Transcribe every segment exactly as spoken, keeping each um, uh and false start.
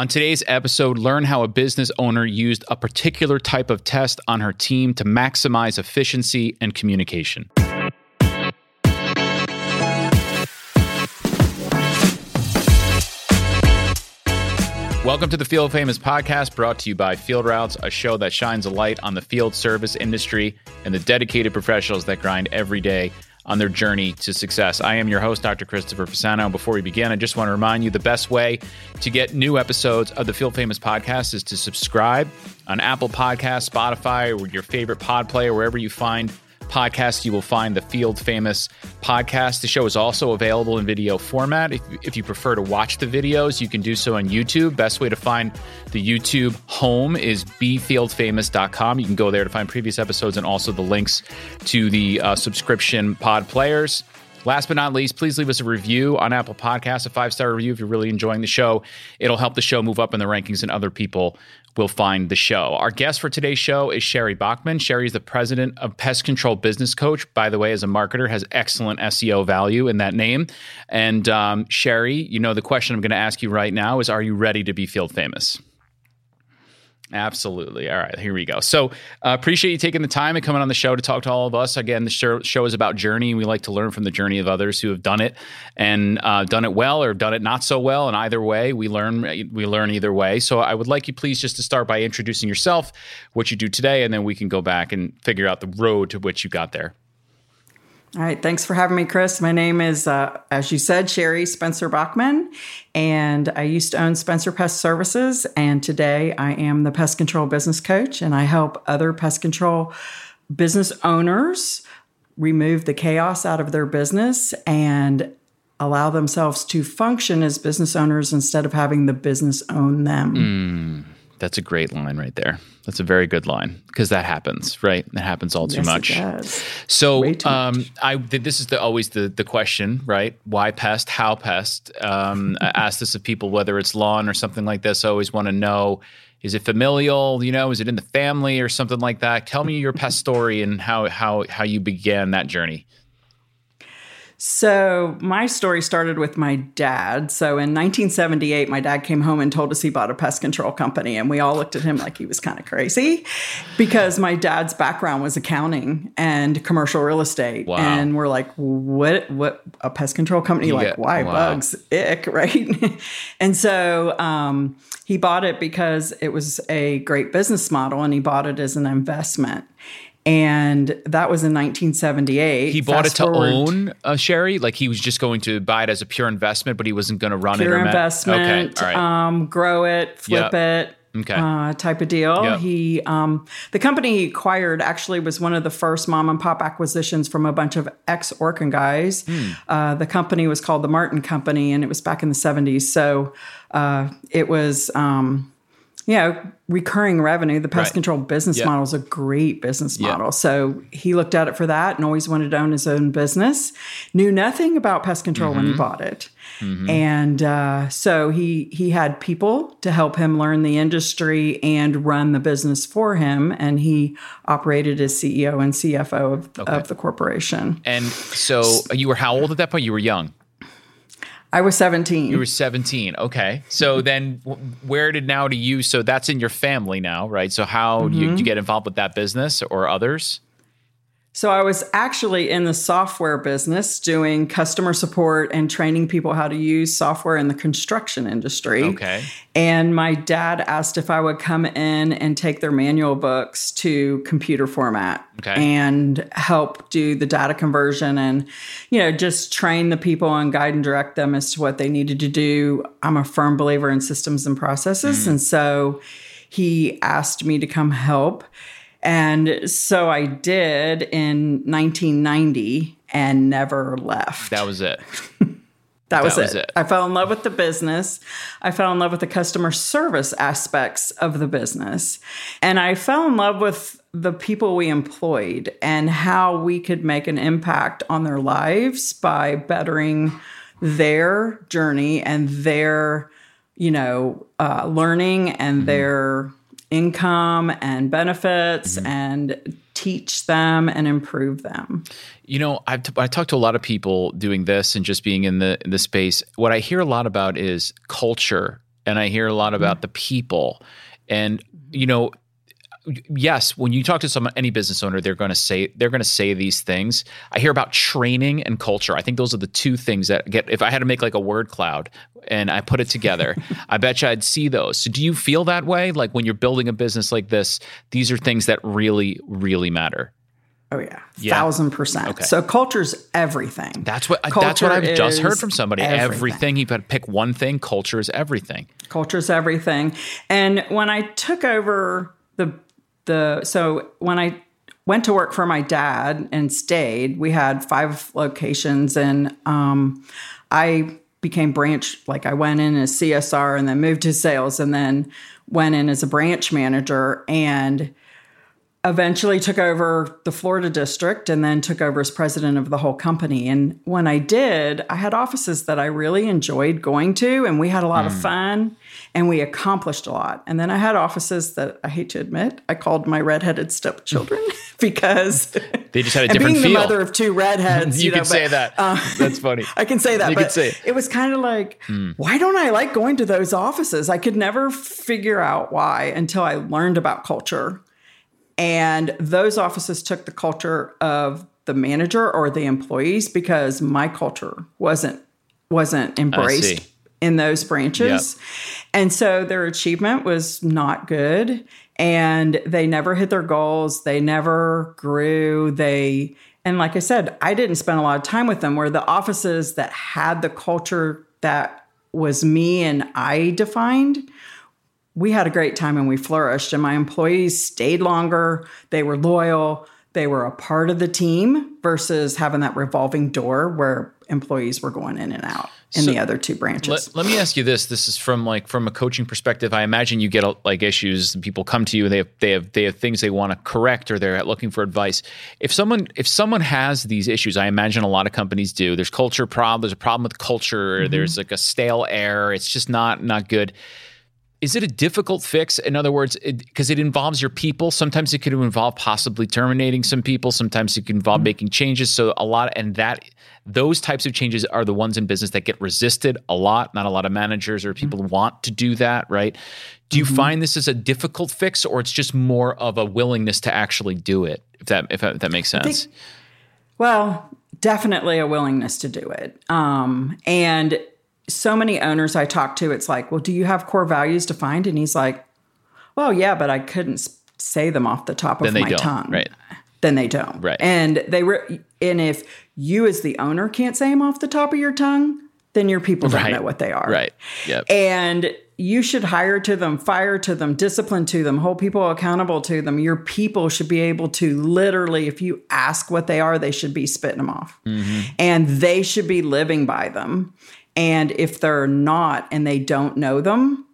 On today's episode, learn how a business owner used a particular type of test on her team to maximize efficiency and communication. Welcome to the Field Famous Podcast, brought to you by Field Routes, a show that shines a light on the field service industry and the dedicated professionals that grind every day on their journey to success. I am your host, Doctor Christopher Fasano. Before we begin, I just want to remind you the best way to get new episodes of the Field Famous Podcast is to subscribe on Apple Podcasts, Spotify, or your favorite pod player. Wherever you find podcasts, you will find the Field Famous Podcast. The show is also available in video format. If, if you prefer to watch the videos, you can do so on YouTube. Best way to find the YouTube home is be field famous dot com. You can go there to find previous episodes and also the links to the uh, subscription pod players. Last but not least, please leave us a review on Apple Podcasts, a five-star review if you're really enjoying the show. It'll help the show move up in the rankings and other people will find the show. Our guest for today's show is Sherry Bachman. Sherry is the president of Pest Control Business Coach. By the way, as a marketer, has excellent S E O value in that name. And um, Sherry, you know, the question I'm going to ask you right now is, are you ready to be field famous? Absolutely. All right, here we go. So uh, appreciate you taking the time and coming on the show to talk to all of us. Again, the show, show is about journey. We like to learn from the journey of others who have done it and uh, done it well or done it not so well. And either way, we learn we learn either way. So I would like you please just to start by introducing yourself, what you do today, and then we can go back and figure out the road to which you got there. All right. Thanks for having me, Chris. My name is, uh, as you said, Sherry Spencer Bachman, and I used to own Spencer Pest Services. And today I am the Pest Control Business Coach, and I help other pest control business owners remove the chaos out of their business and allow themselves to function as business owners instead of having the business own them. Mm. That's a great line right there. That's a very good line because that happens, right? That happens all too yes, much. It does. So, too um, much. I this is the, always the the question, right? Why pest? How pest? Um, I ask this of people, whether it's lawn or something like this. I always want to know: is it familial? You know, is it in the family or something like that? Tell me your pest story and how how how you began that journey. So my story started with my dad. So in nineteen seventy-eight, my dad came home and told us he bought a pest control company. And we all looked at him like he was kind of crazy because my dad's background was accounting and commercial real estate. Wow. And we're like, what, what a pest control company? You like, get, why wow. bugs? Ick, right? And so um, he bought it because it was a great business model and he bought it as an investment. And that was in nineteen seventy-eight. He bought Fast it to forward. own, uh, Sherry? Like he was just going to buy it as a pure investment, but he wasn't going to run pure it? Pure investment, okay. All right. um, grow it, flip yep. it okay. uh, type of deal. Yep. He um, the company he acquired actually was one of the first mom and pop acquisitions from a bunch of ex-Orkin guys. Hmm. Uh, the company was called the Martin Company, and it was back in the seventies. So uh, it was... Um, You know, recurring revenue, the pest right. control business yep. model is a great business model. Yep. So he looked at it for that and always wanted to own his own business, knew nothing about pest control mm-hmm. when he bought it. Mm-hmm. And uh, so he he had people to help him learn the industry and run the business for him. And he operated as C E O and C F O of, okay. of the corporation. And so you were how old at that point? You were young. I was seventeen. You were seventeen. Okay. So then where did now do you, so that's in your family now, right? So how mm-hmm. do, you, do you get involved with that business or others? So I was actually in the software business doing customer support and training people how to use software in the construction industry. Okay. And my dad asked if I would come in and take their manual books to computer format okay. and help do the data conversion and, you know, just train the people and guide and direct them as to what they needed to do. I'm a firm believer in systems and processes. Mm-hmm. And so he asked me to come help. And so I did in nineteen ninety and never left. That was it. That was, that was it. it. I fell in love with the business. I fell in love with the customer service aspects of the business. And I fell in love with the people we employed and how we could make an impact on their lives by bettering their journey and their, you know, uh, learning and mm-hmm. their income and benefits mm-hmm. and teach them and improve them. You know, I've t- I talk to a lot of people doing this and just being in the, in the space. What I hear a lot about is culture and I hear a lot about the people. And, you know, yes, when you talk to someone, any business owner, they're going to say they're going to say these things. I hear about training and culture. I think those are the two things that get. If I had to make like a word cloud and I put it together, I bet you I'd see those. So, do you feel that way? Like when you're building a business like this, these are things that really, really matter. Oh yeah, yeah. thousand percent. Okay. So culture's everything. That's what culture that's what I've just heard from somebody. Everything. everything. You've got to pick one thing. Culture is everything. Culture's everything. And when I took over the The, so when I went to work for my dad and stayed, we had five locations, and um, I became branch, like I went in as C S R and then moved to sales and then went in as a branch manager and eventually took over the Florida district and then took over as president of the whole company. And when I did, I had offices that I really enjoyed going to, and we had a lot mm. of fun and we accomplished a lot. And then I had offices that I hate to admit, I called my redheaded stepchildren because they just had a different being feel. The mother of two redheads. you, you know, can but, say that. Uh, That's funny. I can say that, you but say it. It was kind of like, mm. why don't I like going to those offices? I could never figure out why until I learned about culture. And those offices took the culture of the manager or the employees because my culture wasn't wasn't embraced in those branches. Yep. And so their achievement was not good. And they never hit their goals. They never grew. They and like I said, I didn't spend a lot of time with them, where the offices that had the culture that was me and I defined, we had a great time and we flourished, and my employees stayed longer. They were loyal. They were a part of the team versus having that revolving door where employees were going in and out in so the other two branches. Let, let me ask you this. This is from like, from a coaching perspective, I imagine you get like issues and people come to you and they have, they have, they have things they want to correct or they're looking for advice. If someone, if someone has these issues, I imagine a lot of companies do. There's culture problem. There's a problem with culture. Mm-hmm. There's like a stale air. It's just not, not good. Is it a difficult fix? In other words, because it, it involves your people. Sometimes it could involve possibly terminating some people. Sometimes it can involve mm-hmm. making changes. So a lot, and that those types of changes are the ones in business that get resisted a lot. Not a lot of managers or people mm-hmm. want to do that, right? Do you mm-hmm. find this is a difficult fix, or it's just more of a willingness to actually do it? If that if, if that makes sense. Think, well, definitely a willingness to do it, um, and. So many owners I talk to, it's like, well, do you have core values defined? And he's like, well, yeah, but I couldn't say them off the top of my tongue. Right. Then they don't. Right. And they re- and if you as the owner can't say them off the top of your tongue, then your people don't right. know what they are. Right. Yep. And you should hire to them, fire to them, discipline to them, hold people accountable to them. Your people should be able to literally, if you ask what they are, they should be spitting them off. Mm-hmm. And they should be living by them. And if they're not and they don't know them,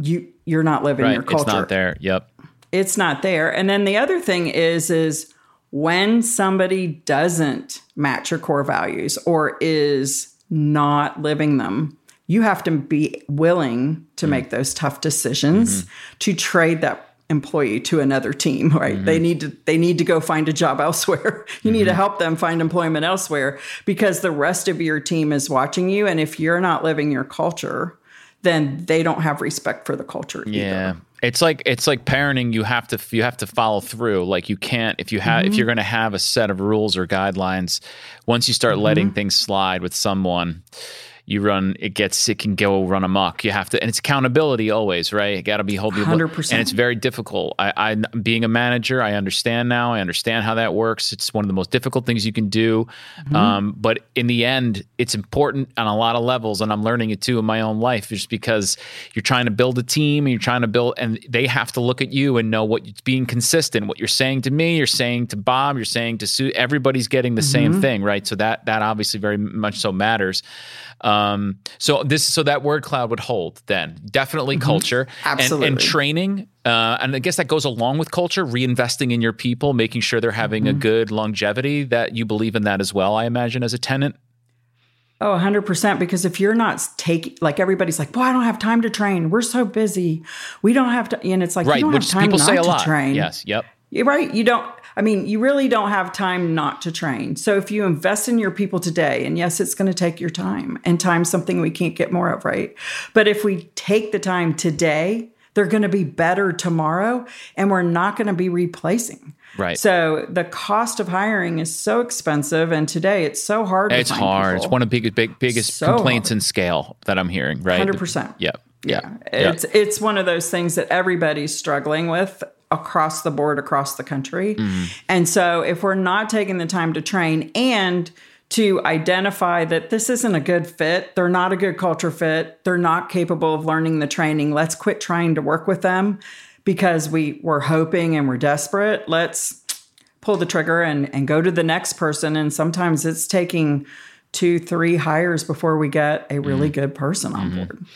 you, you're not living right. your culture. It's not there. Yep. It's not there. And then the other thing is, is when somebody doesn't match your core values or is not living them, you have to be willing to mm-hmm. make those tough decisions mm-hmm. to trade that employee to another team, right? Mm-hmm. They need to, they need to go find a job elsewhere. You mm-hmm. need to help them find employment elsewhere because the rest of your team is watching you. And if you're not living your culture, then they don't have respect for the culture. Yeah. Either. It's like, it's like parenting. You have to, you have to follow through. Like you can't, if you have, mm-hmm. if you're going to have a set of rules or guidelines, once you start mm-hmm. letting things slide with someone, you run, it gets, it can go run amok. You have to, and it's accountability always, right? You got to be holding one hundred percent. And it's very difficult. I, I, being a manager, I understand now. I understand how that works. It's one of the most difficult things you can do. Mm-hmm. Um, but in the end, it's important on a lot of levels. And I'm learning it too in my own life, just because you're trying to build a team and you're trying to build, and they have to look at you and know what it's being consistent, what you're saying to me, you're saying to Bob, you're saying to Sue, everybody's getting the mm-hmm. same thing, right? So that, that obviously very much so matters. Um, Um, so this, so that word cloud would hold then. Definitely mm-hmm. culture Absolutely. and, and training. Uh, and I guess that goes along with culture, reinvesting in your people, making sure they're having mm-hmm. a good longevity, that you believe in that as well, I imagine, as a tenant. Oh, a hundred percent. Because if you're not taking, like everybody's like, well, I don't have time to train. We're so busy. We don't have to. And it's like, right. you don't Which have time people not say a lot. to train. Yes. Yep. You're right. You don't, I mean, you really don't have time not to train. So if you invest in your people today, and yes, it's going to take your time, and time's something we can't get more of, right? But if we take the time today, they're going to be better tomorrow, and we're not going to be replacing. Right. So the cost of hiring is so expensive, and today it's so hard to find people. It's hard. It's one of the big, big, biggest complaints in scale that I'm hearing, right? one hundred percent. Yeah. Yeah. It's it's one of those things that everybody's struggling with across the board, across the country. Mm-hmm. And so if we're not taking the time to train and to identify that this isn't a good fit, they're not a good culture fit, they're not capable of learning the training, let's quit trying to work with them because we were hoping and we're desperate. Let's pull the trigger and, and go to the next person. And sometimes it's taking two, three hires before we get a really mm-hmm. good person on mm-hmm. board.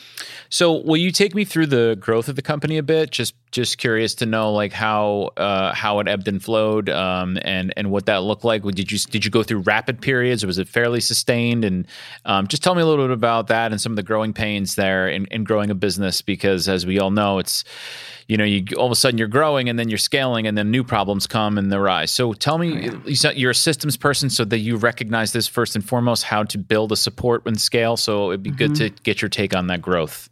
So will you take me through the growth of the company a bit? Just just curious to know like how uh, how it ebbed and flowed um, and and what that looked like. Did you did you go through rapid periods or was it fairly sustained? And um, just tell me a little bit about that and some of the growing pains there in, in growing a business, because as we all know, it's, you know, you all of a sudden you're growing and then you're scaling and then new problems come and they rise. So tell me, oh, yeah. you're a systems person, so that you recognize this first and foremost, how to build a support and scale. So it'd be mm-hmm. good to get your take on that growth.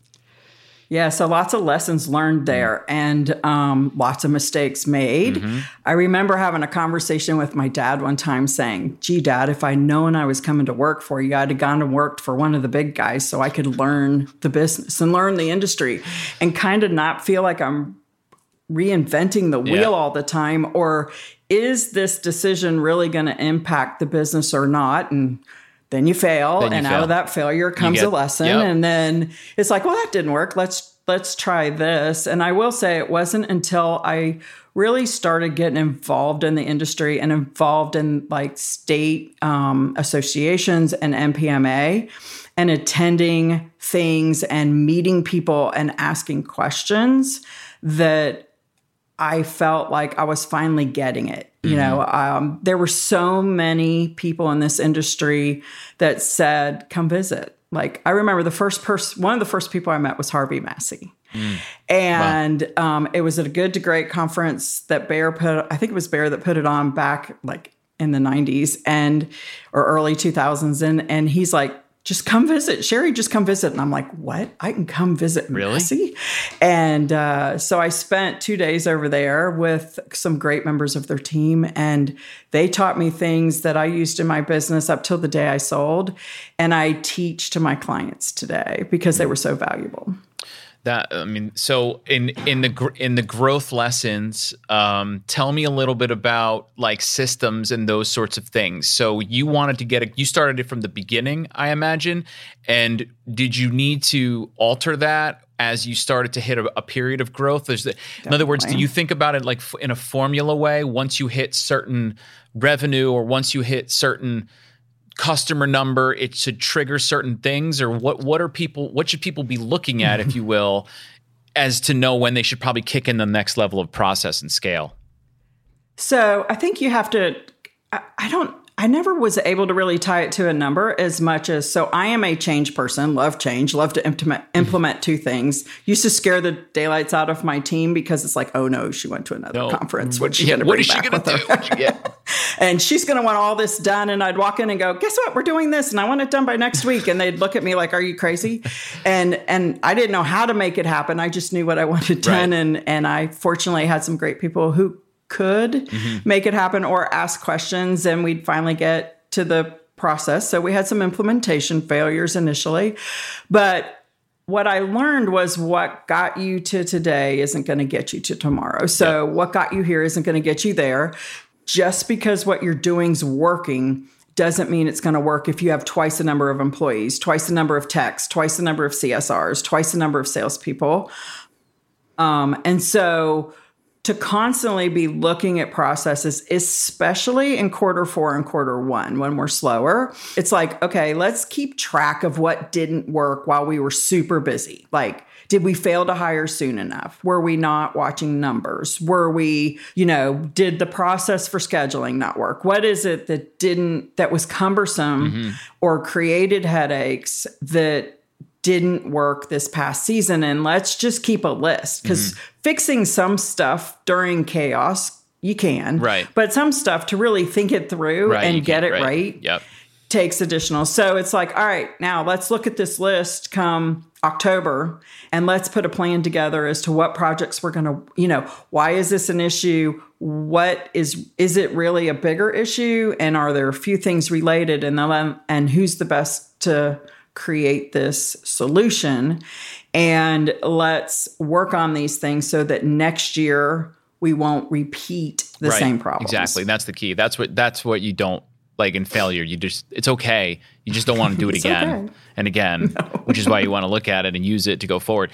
Yeah, so lots of lessons learned there and um, lots of mistakes made. Mm-hmm. I remember having a conversation with my dad one time saying, gee, Dad, if I'd known I was coming to work for you, I'd have gone and worked for one of the big guys so I could learn the business and learn the industry and kind of not feel like I'm reinventing the wheel yeah. all the time. Or is this decision really going to impact the business or not? And Then you fail, then you and fail. Out of that failure comes get, a lesson. Yep. And then it's like, well, that didn't work. Let's let's try this. And I will say it wasn't until I really started getting involved in the industry and involved in like state um, associations and M P M A and attending things and meeting people and asking questions that I felt like I was finally getting it. You know, um, there were so many people in this industry that said, come visit. Like, I remember the first person, one of the first people I met was Harvey Massey. Mm. And wow. um, it was at a Good to Great conference that Bear put, I think it was Bear that put it on back like in the nineties and, or early two thousands. And, and he's like, just come visit. Sherry, just come visit. And I'm like, what? I can come visit Massey? Really? And uh, so I spent two days over there with some great members of their team. And they taught me things that I used in my business up till the day I sold. And I teach to my clients today because they were so valuable. That, I mean, so in, in the in the growth lessons, um, tell me a little bit about like systems and those sorts of things. So you wanted to get it, you started it from the beginning, I imagine. And did you need to alter that as you started to hit a, a period of growth? There's the, in other words, do you think about it like in a formula way? Once you hit certain revenue or once you hit certain customer number, it should trigger certain things, or what what are people what should people be looking at, if you will, as to know when they should probably kick in the next level of process and scale? So I think you have to, I, I don't, I never was able to really tie it to a number as much as, so I am a change person, love change, love to implement, implement two things. Used to scare the daylights out of my team because it's like, oh no, she went to another no. conference. What's she yeah, gonna what is she going to do? Yeah. And she's going to want all this done. And I'd walk in and go, guess what? We're doing this and I want it done by next week. And they'd look at me like, are you crazy? And and I didn't know how to make it happen. I just knew what I wanted done. Right. And, and I fortunately had some great people who could mm-hmm. make it happen or ask questions, and we'd finally get to the process. So we had some implementation failures initially, but what I learned was what got you to today isn't going to get you to tomorrow. So yep. what got you here isn't going to get you there. Just because what you're doing's working doesn't mean it's going to work if you have twice the number of employees, twice the number of techs, twice the number of C S Rs, twice the number of salespeople. Um, and so to constantly be looking at processes, especially in quarter four and quarter one, when we're slower, it's like, okay, let's keep track of what didn't work while we were super busy. Like, did we fail to hire soon enough? Were we not watching numbers? Were we, you know, did the process for scheduling not work? What is it that didn't, that was cumbersome mm-hmm. or created headaches that didn't work this past season? And let's just keep a list, because mm-hmm. fixing some stuff during chaos, you can. Right. But some stuff to really think it through right, and get it right, right yep. takes additional. So it's like, all right, now let's look at this list come October and let's put a plan together as to what projects we're going to, you know, why is this an issue? What is, is it really a bigger issue? And are there a few things related? And then, and who's the best to create this solution? And let's work on these things so that next year we won't repeat the right. same problems. Exactly. That's the key. That's what, that's what you don't like in failure. You just, it's okay. You just don't want to do it again okay. and again, no. which is why you want to look at it and use it to go forward.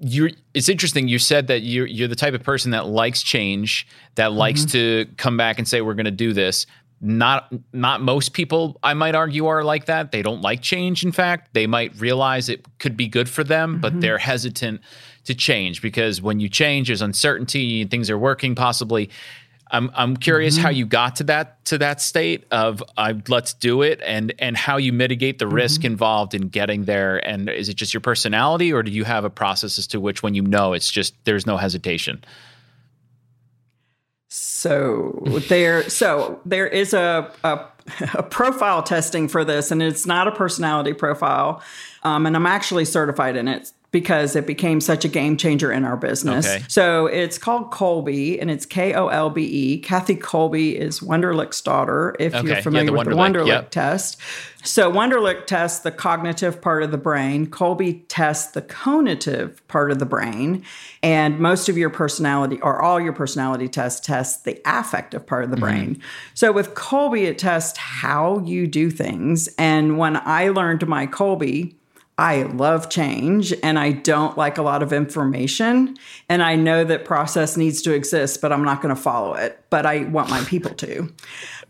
You're, it's interesting. You said that you're, you're the type of person that likes change, that mm-hmm. likes to come back and say, we're going to do this. Not, not most people, I might argue, are like that. They don't like change. In fact, they might realize it could be good for them, mm-hmm. but they're hesitant to change because when you change, there's uncertainty and things are working possibly. I'm I'm curious mm-hmm. how you got to that to that state of uh, let's do it and and how you mitigate the mm-hmm. risk involved in getting there. And is it just your personality or do you have a process as to which when you know it's just there's no hesitation? So there so there is a, a a profile testing for this and it's not a personality profile. Um, and I'm actually certified in it because it became such a game changer in our business. Okay. So it's called Kolbe, and it's K O L B E. Kathy Kolbe is Wonderlic's daughter, if okay. you're familiar yeah, the with Wonderlic. The Wonderlic yep. test. So Wonderlic tests the cognitive part of the brain. Kolbe tests the conative part of the brain. And most of your personality, or all your personality tests, test the affective part of the mm-hmm. brain. So with Kolbe, it tests how you do things. And when I learned my Kolbe, I love change and I don't like a lot of information. And I know that process needs to exist, but I'm not going to follow it. But I want my people to,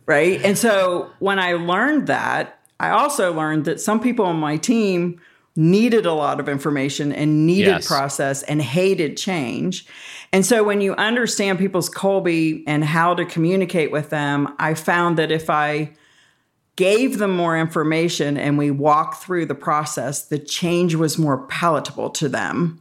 right? And so when I learned that, I also learned that some people on my team needed a lot of information and needed yes. process and hated change. And so when you understand people's Kolbe and how to communicate with them, I found that if I gave them more information and we walked through the process, the change was more palatable to them.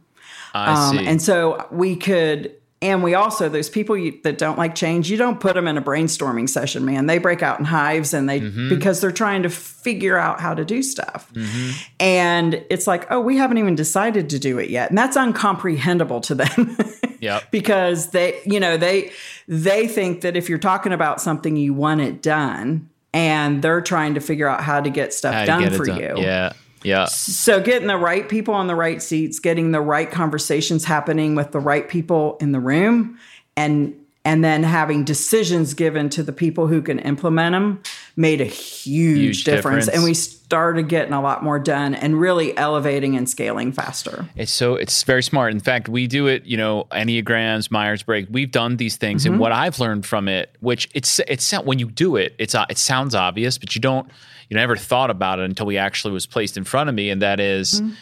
I um, see. And so we could, and we also, those people you, that don't like change, you don't put them in a brainstorming session, man. They break out in hives and they, mm-hmm. because they're trying to figure out how to do stuff. Mm-hmm. And it's like, oh, we haven't even decided to do it yet. And that's incomprehensible to them. Yeah. Because they, you know, they, they think that if you're talking about something, you want it done. And they're trying to figure out how to get stuff how done get for done. You. Yeah, yeah. So getting the right people on the right seats, getting the right conversations happening with the right people in the room, and and then having decisions given to the people who can implement them made a huge, huge difference. difference. And we started getting a lot more done and really elevating and scaling faster. It's so it's very smart. In fact, we do it, you know, Enneagrams, Myers-Briggs, we've done these things. Mm-hmm. And what I've learned from it, which it's, it's when you do it, it's, it sounds obvious, but you don't, you never thought about it until we actually was placed in front of me. And that is, mm-hmm.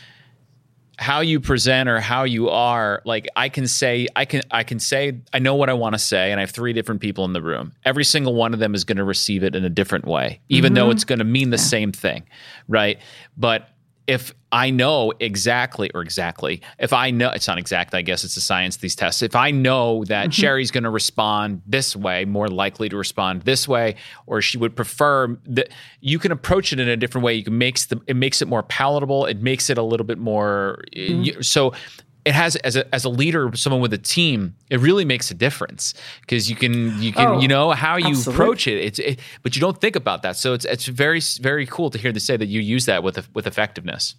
how you present or how you are, like I can say, I can, I can say, I know what I want to say. And I have three different people in the room. Every single one of them is going to receive it in a different way, even mm-hmm. though it's going to mean the yeah. same thing. Right. But if I know exactly or exactly, if I know, it's not exact, I guess it's a science, these tests. If I know that mm-hmm. Sherry's going to respond this way, more likely to respond this way, or she would prefer that, you can approach it in a different way. You can makes the, it makes it more palatable. It makes it a little bit more. Mm-hmm. You, so it has, as a, as a leader, someone with a team, it really makes a difference because you can, you can, oh, you know, how you absolutely. Approach it. It's, it, but you don't think about that. So it's, it's very, very cool to hear to say that you use that with, with effectiveness.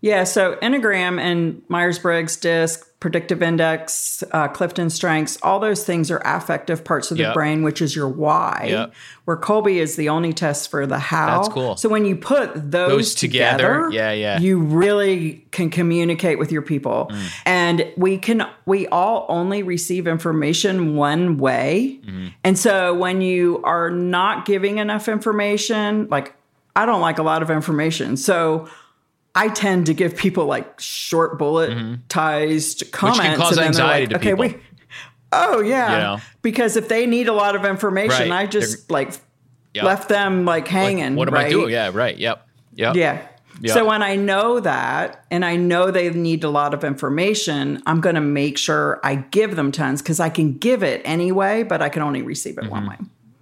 Yeah. So Enneagram and Myers-Briggs, DISC, Predictive Index, uh, Clifton Strengths, all those things are affective parts of the yep. brain, which is your why, yep. where Kolbe is the only test for the how. That's cool. So when you put those, those together, together yeah, yeah. you really can communicate with your people. Mm. And we can we all only receive information one way. Mm. And so when you are not giving enough information, like I don't like a lot of information. So I tend to give people like short bulletized mm-hmm. comments. Which can cause and anxiety like, to okay, people. We, oh, yeah. You know? Because if they need a lot of information, right. I just They're, like yep. left them like hanging. Like, what am right? I doing? Yeah, right. Yep. Yep. Yeah. Yeah. So when I know that, and I know they need a lot of information, I'm going to make sure I give them tons, because I can give it anyway, but I can only receive it mm-hmm. one way.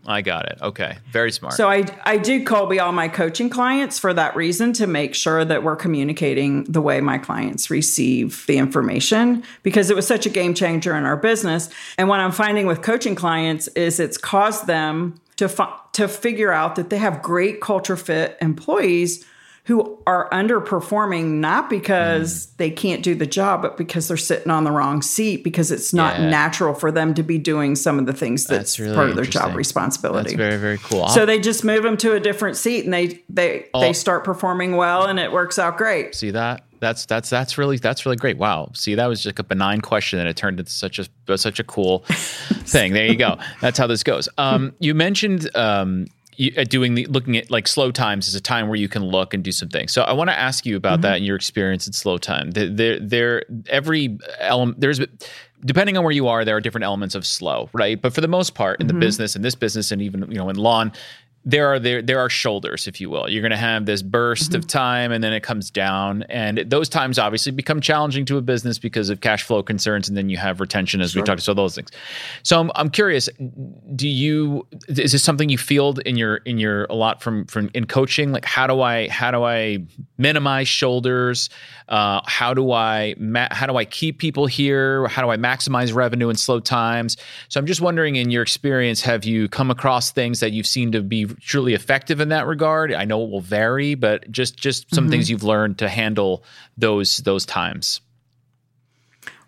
I got it. Okay. Very smart. So I, I do Kolbe all my coaching clients for that reason, to make sure that we're communicating the way my clients receive the information, because it was such a game changer in our business. And what I'm finding with coaching clients is it's caused them to fi- to figure out that they have great culture fit employees who are underperforming, not because mm. they can't do the job, but because they're sitting on the wrong seat, because it's not yeah. natural for them to be doing some of the things that's, that's really part of their job responsibility. That's very, very cool. So they just move them to a different seat, and they they, oh. they start performing well, and it works out great. See that? That's that's that's really that's really great. Wow. See, that was just a benign question, and it turned into such a such a cool thing. There you go. That's how this goes. Um, you mentioned um, doing the looking at like slow times is a time where you can look and do some things. So I want to ask you about mm-hmm. that and your experience in slow time. There, there, there every element there's depending on where you are, there are different elements of slow, right? But for the most part, in mm-hmm. the business, in this business, and even you know in lawn, there are there there are shoulders, if you will. You're going to have this burst mm-hmm. of time, and then it comes down, and those times obviously become challenging to a business because of cash flow concerns, and then you have retention, as sure. we talked about, so those things. So I'm I'm curious, do you is this something you field in your in your a lot from from in coaching? Like how do I how do I minimize shoulders? Uh, how do I ma- how do I keep people here? How do I maximize revenue in slow times? So I'm just wondering, in your experience, have you come across things that you've seen to be truly effective in that regard? I know it will vary, but just just some mm-hmm. things you've learned to handle those those times.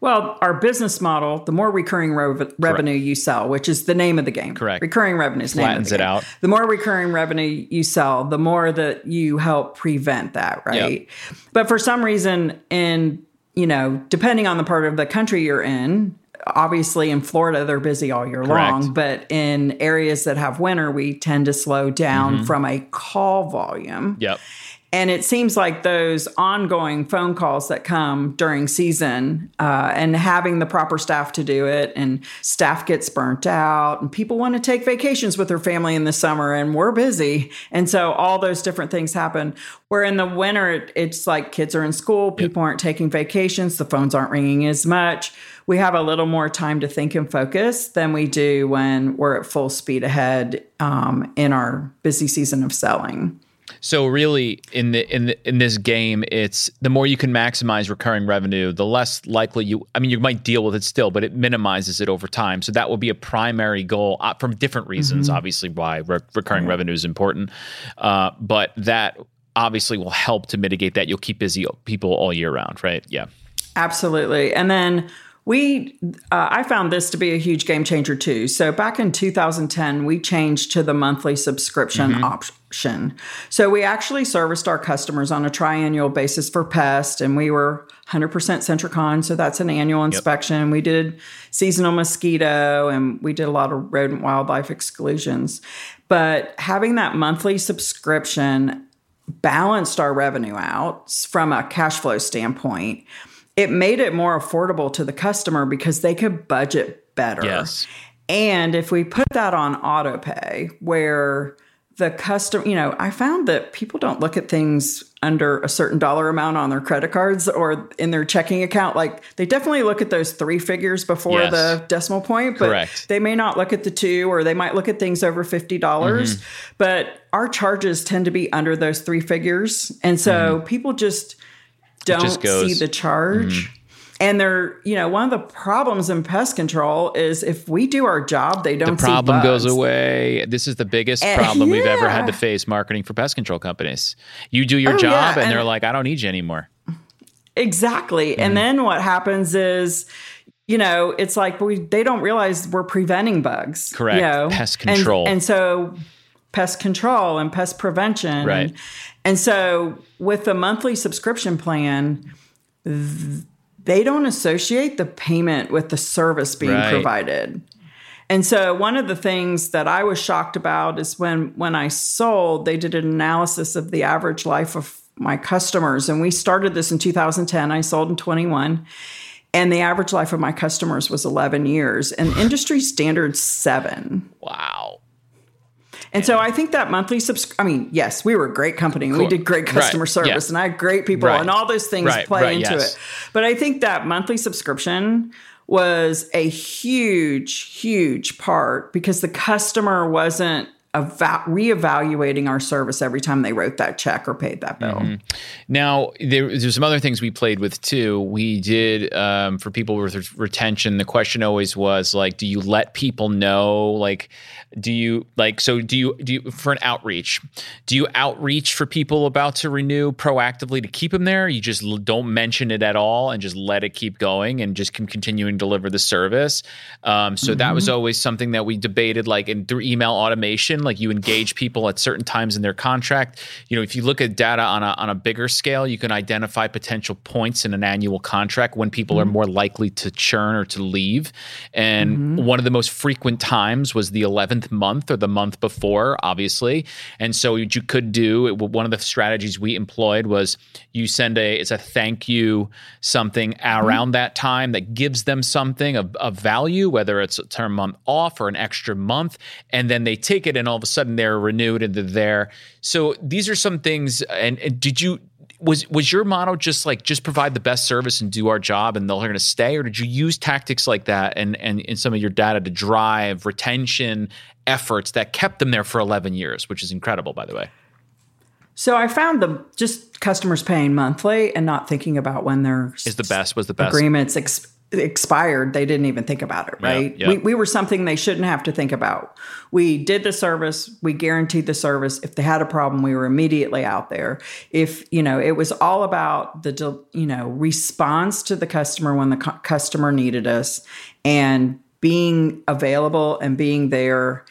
Well, our business model, the more recurring re- revenue you sell, which is the name of the game. Correct. Recurring revenue is the name of the game. Flattens it out. The more recurring revenue you sell, the more that you help prevent that, right? Yep. But for some reason, in you know, depending on the part of the country you're in, obviously in Florida, they're busy all year Correct. long, but in areas that have winter, we tend to slow down mm-hmm. from a call volume. Yep. And it seems like those ongoing phone calls that come during season uh, and having the proper staff to do it, and staff gets burnt out, and people want to take vacations with their family in the summer, and we're busy. And so all those different things happen. Where in the winter, it, it's like kids are in school, people yep. aren't taking vacations, the phones aren't ringing as much. We have a little more time to think and focus than we do when we're at full speed ahead um, in our busy season of selling. So really, in the in the, in this game, it's the more you can maximize recurring revenue, the less likely you. I mean, you might deal with it still, but it minimizes it over time. So that will be a primary goal uh, from different reasons. Mm-hmm. Obviously, why re- recurring mm-hmm. revenue is important, uh, but that obviously will help to mitigate that. You'll keep busy people all year round, right? Yeah, absolutely. And then we, uh, I found this to be a huge game changer too. So back in two thousand ten, we changed to the monthly subscription mm-hmm. option. So we actually serviced our customers on a triennial basis for pest, and we were one hundred percent Sentricon. So that's an annual inspection. Yep. We did seasonal mosquito, and we did a lot of rodent wildlife exclusions. But having that monthly subscription balanced our revenue out from a cash flow standpoint. It made it more affordable to the customer because they could budget better. Yes. And if we put that on auto pay, where the customer, you know, I found that people don't look at things under a certain dollar amount on their credit cards or in their checking account. Like they definitely look at those three figures before yes. the decimal point, but Correct. they may not look at the two, or they might look at things over fifty dollars, mm-hmm. but our charges tend to be under those three figures. And so mm-hmm. people just don't see the charge. Mm-hmm. And they're, you know, one of the problems in pest control is if we do our job, they don't see bugs. The problem goes away. This is the biggest and, problem yeah. we've ever had to face marketing for pest control companies. You do your oh, job yeah. and, and they're like, I don't need you anymore. Exactly. Mm. And then what happens is, you know, it's like we they don't realize we're preventing bugs. Correct. You know? Pest control. And, and so pest control and pest prevention. Right. And, and so with the monthly subscription plan, th- they don't associate the payment with the service being right. provided. And so one of the things that I was shocked about is when, when I sold, they did an analysis of the average life of my customers. And we started this in two thousand ten. I sold in twenty-one. And the average life of my customers was eleven years. And industry standard, seven. Wow. And so I think that monthly subscribe, I mean, yes, we were a great company and cool. we did great customer right. service yeah. and I had great people right. and all those things right. play right. into yes. it. But I think that monthly subscription was a huge, huge part because the customer wasn't Eva- reevaluating our service every time they wrote that check or paid that bill. Mm-hmm. Now, there, there's some other things we played with too. We did, um, for people with re- retention, the question always was like, do you let people know? Like, do you, like, so do you, do you, for an outreach, do you outreach for people about to renew proactively to keep them there? You just don't mention it at all and just let it keep going and just can continue and deliver the service. Um, so mm-hmm. that was always something that we debated, like, in through email automation. Like, you engage people at certain times in their contract. You know, if you look at data on a on a bigger scale, you can identify potential points in an annual contract when people mm-hmm. are more likely to churn or to leave. And mm-hmm. one of the most frequent times was the eleventh month or the month before, obviously. And so what you could do, it, one of the strategies we employed was you send a, it's a thank you something around mm-hmm. that time that gives them something of, of value, whether it's a term month off or an extra month. And then they take it and all of a sudden they're renewed and they're there. So these are some things. And, and did you, was was your motto just like, just provide the best service and do our job and they're going to stay? Or did you use tactics like that and, and in some of your data to drive retention efforts that kept them there for eleven years, which is incredible, by the way? So I found the just customers paying monthly and not thinking about when their is the best, was the best. Agreements exp- expired. They didn't even think about it, right? Yeah, yeah. We, we were something they shouldn't have to think about. We did the service. We guaranteed the service. If they had a problem, we were immediately out there. If, you know, it was all about the, you know, response to the customer when the cu- customer needed us and being available and being there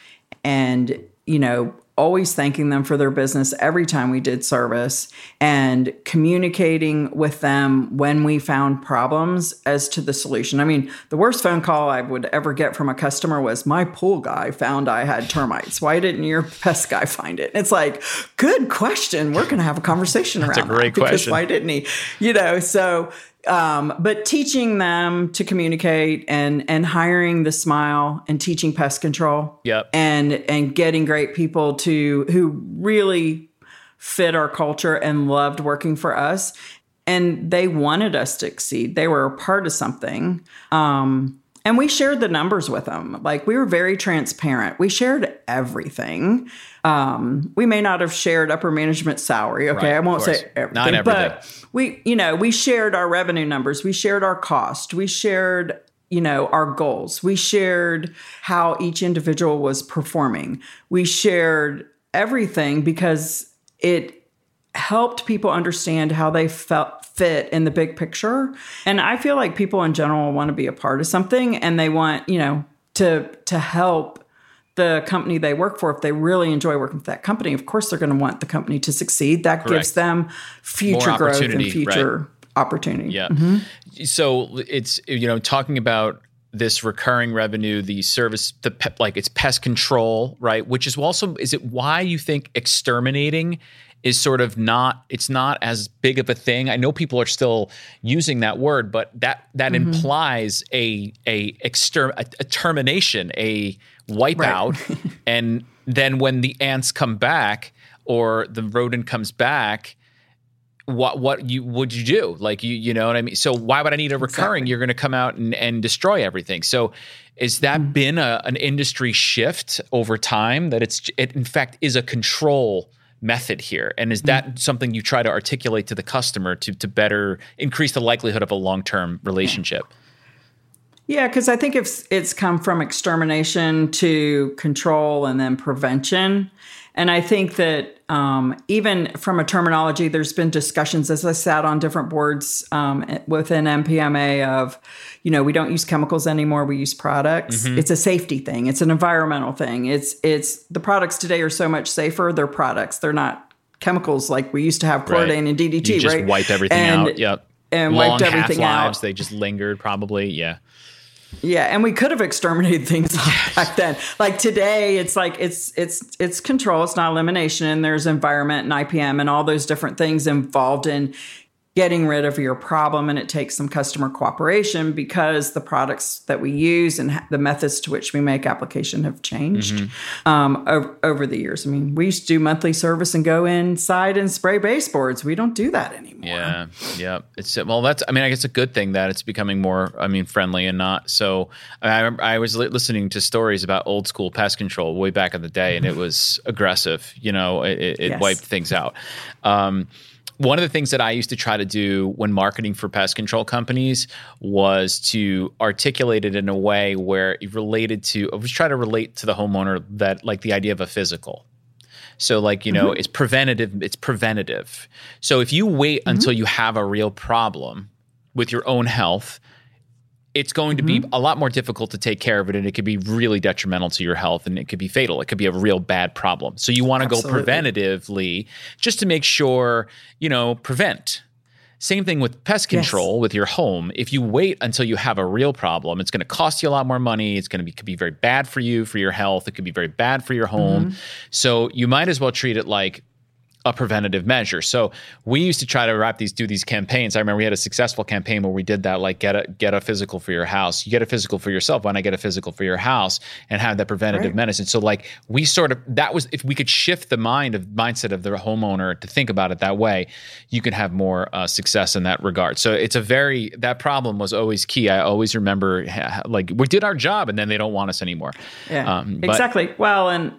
and, you know, always thanking them for their business every time we did service and communicating with them when we found problems as to the solution. I mean, the worst phone call I would ever get from a customer was, my pool guy found I had termites. Why didn't your pest guy find it? It's like, good question. We're going to have a conversation around that. That's a great question. Why didn't he? You know, so... Um, but teaching them to communicate and, and hiring the smile and teaching pest control yep. and, and getting great people to, who really fit our culture and loved working for us. And they wanted us to exceed. They were a part of something. Um, and we shared the numbers with them. Like, we were very transparent. We shared everything. Um, we may not have shared upper management salary. Okay. Right, I won't say everything, not everything, but we, you know, we shared our revenue numbers. We shared our cost. We shared, you know, our goals. We shared how each individual was performing. We shared everything because it helped people understand how they felt fit in the big picture. And I feel like people in general want to be a part of something and they want, you know, to, to help the company they work for. If they really enjoy working for that company, of course, they're going to want the company to succeed. That Correct. Gives them future growth and future right. opportunity. Yeah. Mm-hmm. So it's, you know, talking about this recurring revenue, the service, the pe- like it's pest control, right? Which is also, is it why you think exterminating is sort of not, it's not as big of a thing? I know people are still using that word, but that that mm-hmm. implies a a, exter- a a termination, a wipeout. Right. And then when the ants come back or the rodent comes back, what what you would you do? Like, you you know what I mean? So why would I need a recurring? Exactly. You're going to come out and, and destroy everything. So is that mm-hmm. been a, an industry shift over time, that it's, it in fact is a control method here? And is that mm-hmm. something you try to articulate to the customer to to better increase the likelihood of a long-term relationship? Yeah, because I think it's, it's come from extermination to control and then prevention. And I think that um, even from a terminology, there's been discussions as I sat on different boards um, within M P M A of, you know, we don't use chemicals anymore. We use products. Mm-hmm. It's a safety thing. It's an environmental thing. It's, it's the products today are so much safer. They're products. They're not chemicals like we used to have chlordane right. and D D T, right? You just right? wipe everything and, out. Yep. And Long wiped everything half-lives. Out. They just lingered probably. Yeah. Yeah, and we could have exterminated things yes. back then. Like today, it's like it's it's it's control, it's not elimination, and there's environment and I P M and all those different things involved in getting rid of your problem, and it takes some customer cooperation because the products that we use and the methods to which we make application have changed mm-hmm. um, over, over the years. I mean, we used to do monthly service and go inside and spray baseboards. We don't do that anymore. Yeah, yeah. It's well, that's. I mean, I guess a good thing that it's becoming more. I mean, friendly and not so. I remember I was listening to stories about old school pest control way back in the day, and it was aggressive. You know, it, it yes. wiped things out. Um, One of the things that I used to try to do when marketing for pest control companies was to articulate it in a way where it related to – I was trying to relate to the homeowner that like the idea of a physical. So like, you know, mm-hmm. it's preventative. It's preventative. So if you wait mm-hmm. until you have a real problem with your own health – it's going to mm-hmm. be a lot more difficult to take care of it, and it could be really detrimental to your health, and it could be fatal. It could be a real bad problem. So you want to go preventatively just to make sure, you know, prevent. Same thing with pest control yes. with your home. If you wait until you have a real problem, it's going to cost you a lot more money. It's going to be could be very bad for you, for your health. It could be very bad for your home. Mm-hmm. So you might as well treat it like a preventative measure. So we used to try to wrap these, do these campaigns. I remember we had a successful campaign where we did that, like get a, get a physical for your house. You get a physical for yourself. Why not get a physical for your house and have that preventative right. medicine? So like we sort of, that was, if we could shift the mind of mindset of the homeowner to think about it that way, you could have more uh, success in that regard. So it's a very, that problem was always key. I always remember like we did our job and then they don't want us anymore. Yeah, um, but, exactly. Well, and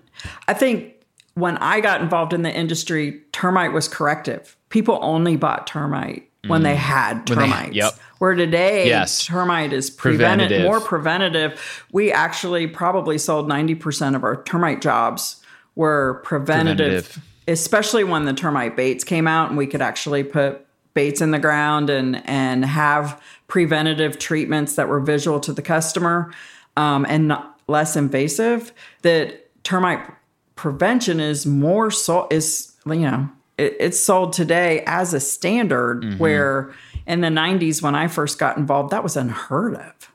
I think, when I got involved in the industry, termite was corrective. People only bought termite mm. when they had termites. They, yep. Where today, yes. termite is preventative, preventative. more preventative. We actually probably sold ninety percent of our termite jobs were preventative, preventative, especially when the termite baits came out and we could actually put baits in the ground and, and have preventative treatments that were visual to the customer um, and not, less invasive. That termite prevention is more so is, you know, it, it's sold today as a standard mm-hmm. where in the nineties, when I first got involved, that was unheard of.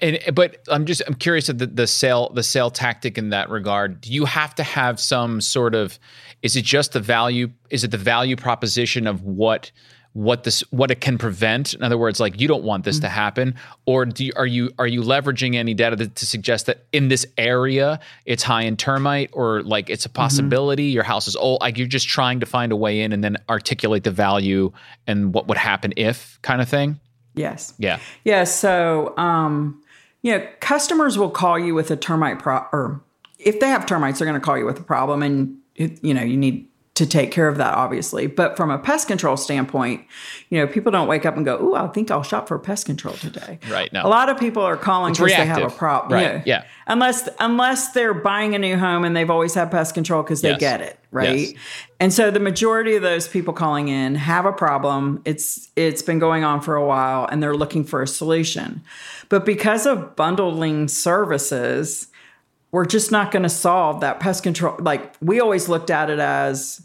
And, but I'm just, I'm curious of the, the sale, the sale tactic in that regard. Do you have to have some sort of, is it just the value, is it the value proposition of what, what this, what it can prevent? In other words, like you don't want this mm-hmm. to happen, or do you, are you, are you leveraging any data to, to suggest that in this area it's high in termite, or like it's a possibility mm-hmm. your house is old, like you're just trying to find a way in and then articulate the value and what would happen if kind of thing? Yes. Yeah. Yeah. So, um, you know, customers will call you with a termite pro or if they have termites, they're going to call you with a problem, and it, you know, you need to take care of that, obviously. But from a pest control standpoint, you know, people don't wake up and go, "Ooh, I think I'll shop for pest control today." Right now, a lot of people are calling because they have a problem. Right. You know, yeah. Unless, unless they're buying a new home and they've always had pest control because they yes. get it. Right. Yes. And so the majority of those people calling in have a problem. It's, it's been going on for a while and they're looking for a solution, but because of bundling services, we're just not going to solve that pest control. Like we always looked at it as,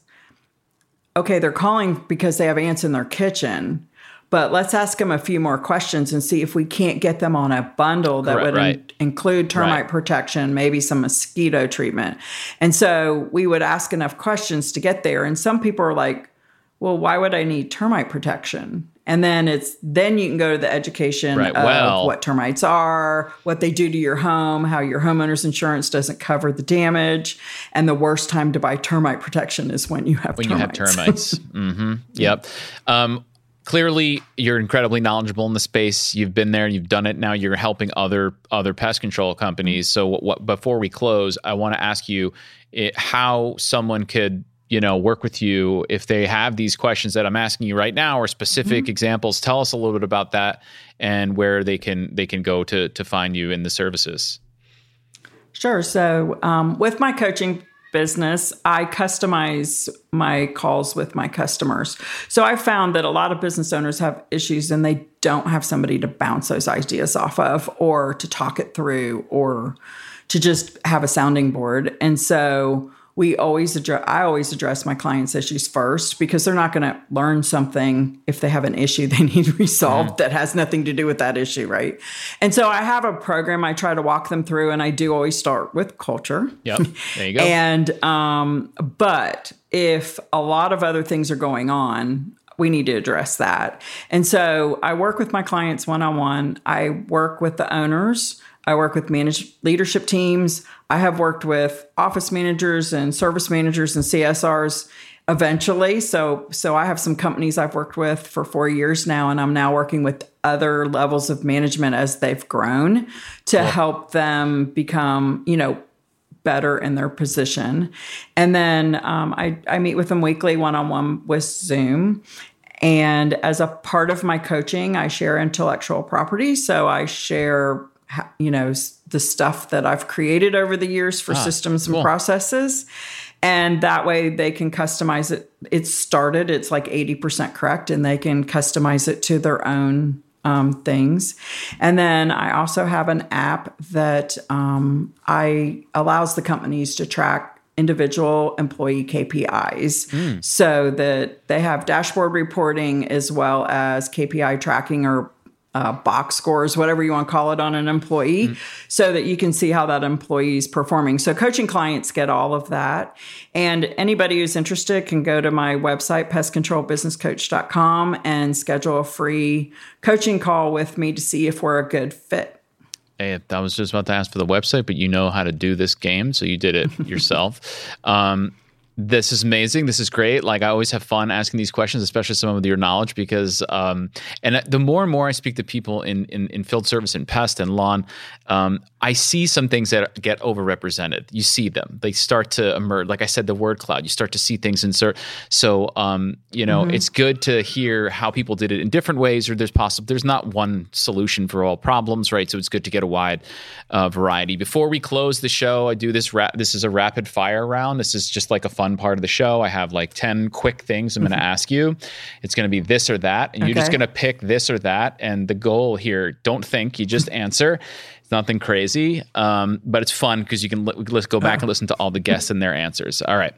okay, they're calling because they have ants in their kitchen, but let's ask them a few more questions and see if we can't get them on a bundle that right, would right. In- include termite right. protection, maybe some mosquito treatment. And so we would ask enough questions to get there. And some people are like, well, why would I need termite protection? And then it's then you can go to the education right. of well, what termites are, what they do to your home, how your homeowner's insurance doesn't cover the damage, and the worst time to buy termite protection is when you have when termites. you have termites. mm-hmm. Yep. Um, clearly, you're incredibly knowledgeable in the space. You've been there, you've done it. Now you're helping other other pest control companies. So, what, what, before we close, I want to ask you it, how someone could, you know, work with you if they have these questions that I'm asking you right now or specific mm-hmm. examples. Tell us a little bit about that and where they can they can go to to find you in the services. Sure. So um, with my coaching business, I customize my calls with my customers. So I found that a lot of business owners have issues and they don't have somebody to bounce those ideas off of or to talk it through or to just have a sounding board. And so We always address, I always address my clients' issues first because they're not going to learn something if they have an issue they need resolved mm. that has nothing to do with that issue, right? And so I have a program I try to walk them through, and I do always start with culture. Yep, there you go. and um, but if a lot of other things are going on, we need to address that. And so I work with my clients one-on-one. I work with the owners. I work with managed leadership teams. I have worked with office managers and service managers and C S Rs eventually. So, so I have some companies I've worked with for four years now, and I'm now working with other levels of management as they've grown to yeah. help them become, you know, better in their position. And then um, I, I meet with them weekly one-on-one with Zoom. And as a part of my coaching, I share intellectual property. So I share, you know, the stuff that I've created over the years for ah, systems and cool. processes. And that way they can customize it. It's started, it's like eighty percent correct, and they can customize it to their own um, things. And then I also have an app that um, I allows the companies to track individual employee K P Is mm. so that they have dashboard reporting as well as K P I tracking or Uh, box scores, whatever you want to call it, on an employee mm. so that you can see how that employee is performing. So coaching clients get all of that. And anybody who's interested can go to my website, pest control business coach dot com, and schedule a free coaching call with me to see if we're a good fit. Hey, I was just about to ask for the website, but you know how to do this game, so you did it yourself. Um, This is amazing. This is great. Like, I always have fun asking these questions, especially someone with your knowledge, because um, and the more and more I speak to people in in, in field service and pest and lawn, um, I see some things that get overrepresented. You see them. They start to emerge. Like I said, the word cloud. You start to see things insert. So, um, you know, mm-hmm. it's good to hear how people did it in different ways, or there's possible. There's not one solution for all problems, right? So it's good to get a wide uh, variety. Before we close the show, I do this. Ra- this is a rapid fire round. This is just like a fun part of the show. I have like ten quick things I'm mm-hmm. going to ask you. It's going to be this or that, and okay. you're just going to pick this or that. And the goal here, don't think, you just answer. It's nothing crazy, um, but it's fun because you can li- let's go back oh. and listen to all the guests and their answers. All right,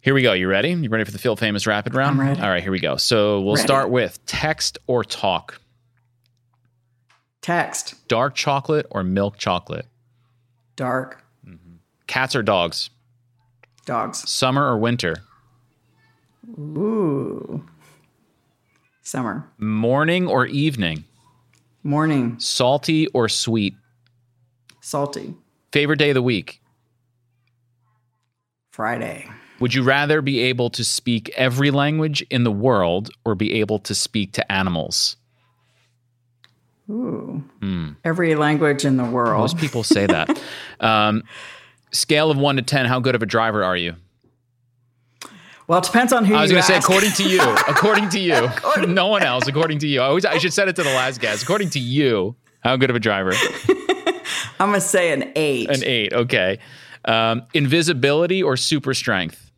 here we go. You ready? You ready for the Field Famous Rapid Round? I'm ready. All right, here we go. So we'll ready. start with text or talk. Text. Dark chocolate or milk chocolate? Dark. Mm-hmm. Cats or dogs? Dogs. Summer or winter? Ooh. Summer. Morning or evening? Morning. Salty or sweet? Salty. Favorite day of the week? Friday. Would you rather be able to speak every language in the world or be able to speak to animals? Ooh. Mm. Every language in the world. Most people say that. um Scale of one to ten, how good of a driver are you? Well, it depends on who you ask. I was going to say, according to you, according to you, according no one else, according to you. I always, I should set it to the last guess. According to you, how good of a driver? I'm going to say an eight. An eight, okay. Um, invisibility or super strength?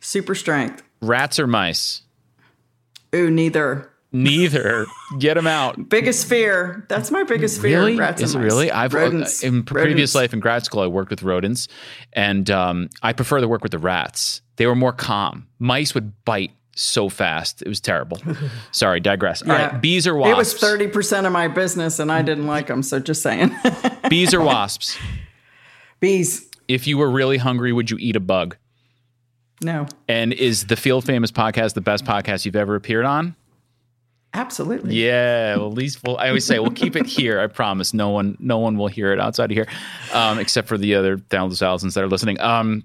Super strength. Rats or mice? Ooh, neither. Neither. Get them out. Biggest fear. That's my biggest fear. Really? Rats and Is it mice. Really? I've rodents. Uh, in rodents. Previous life in grad school, I worked with rodents, and um, I prefer to work with the rats. They were more calm. Mice would bite so fast. It was terrible. Sorry, digress. Yeah. All right, bees or wasps? It was thirty percent of my business, and I didn't like them, so just saying. Bees or wasps? Bees. If you were really hungry, would you eat a bug? No. And is the Field Famous Podcast the best podcast you've ever appeared on? Absolutely. Yeah. Well, at least we'll, I always say we'll keep it here. I promise. No one, no one will hear it outside of here, um, except for the other thousands that are listening. Um,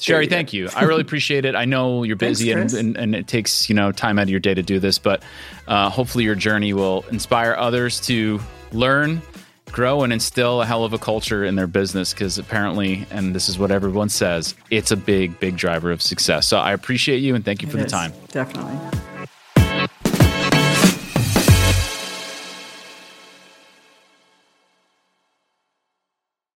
Sherry, you thank go. you. I really appreciate it. I know you're busy Thanks, and, and, and it takes, you know, time out of your day to do this, but uh, hopefully your journey will inspire others to learn, grow, and instill a hell of a culture in their business, because apparently, and this is what everyone says, it's a big, big driver of success. So I appreciate you, and thank you it for is, the time. Definitely.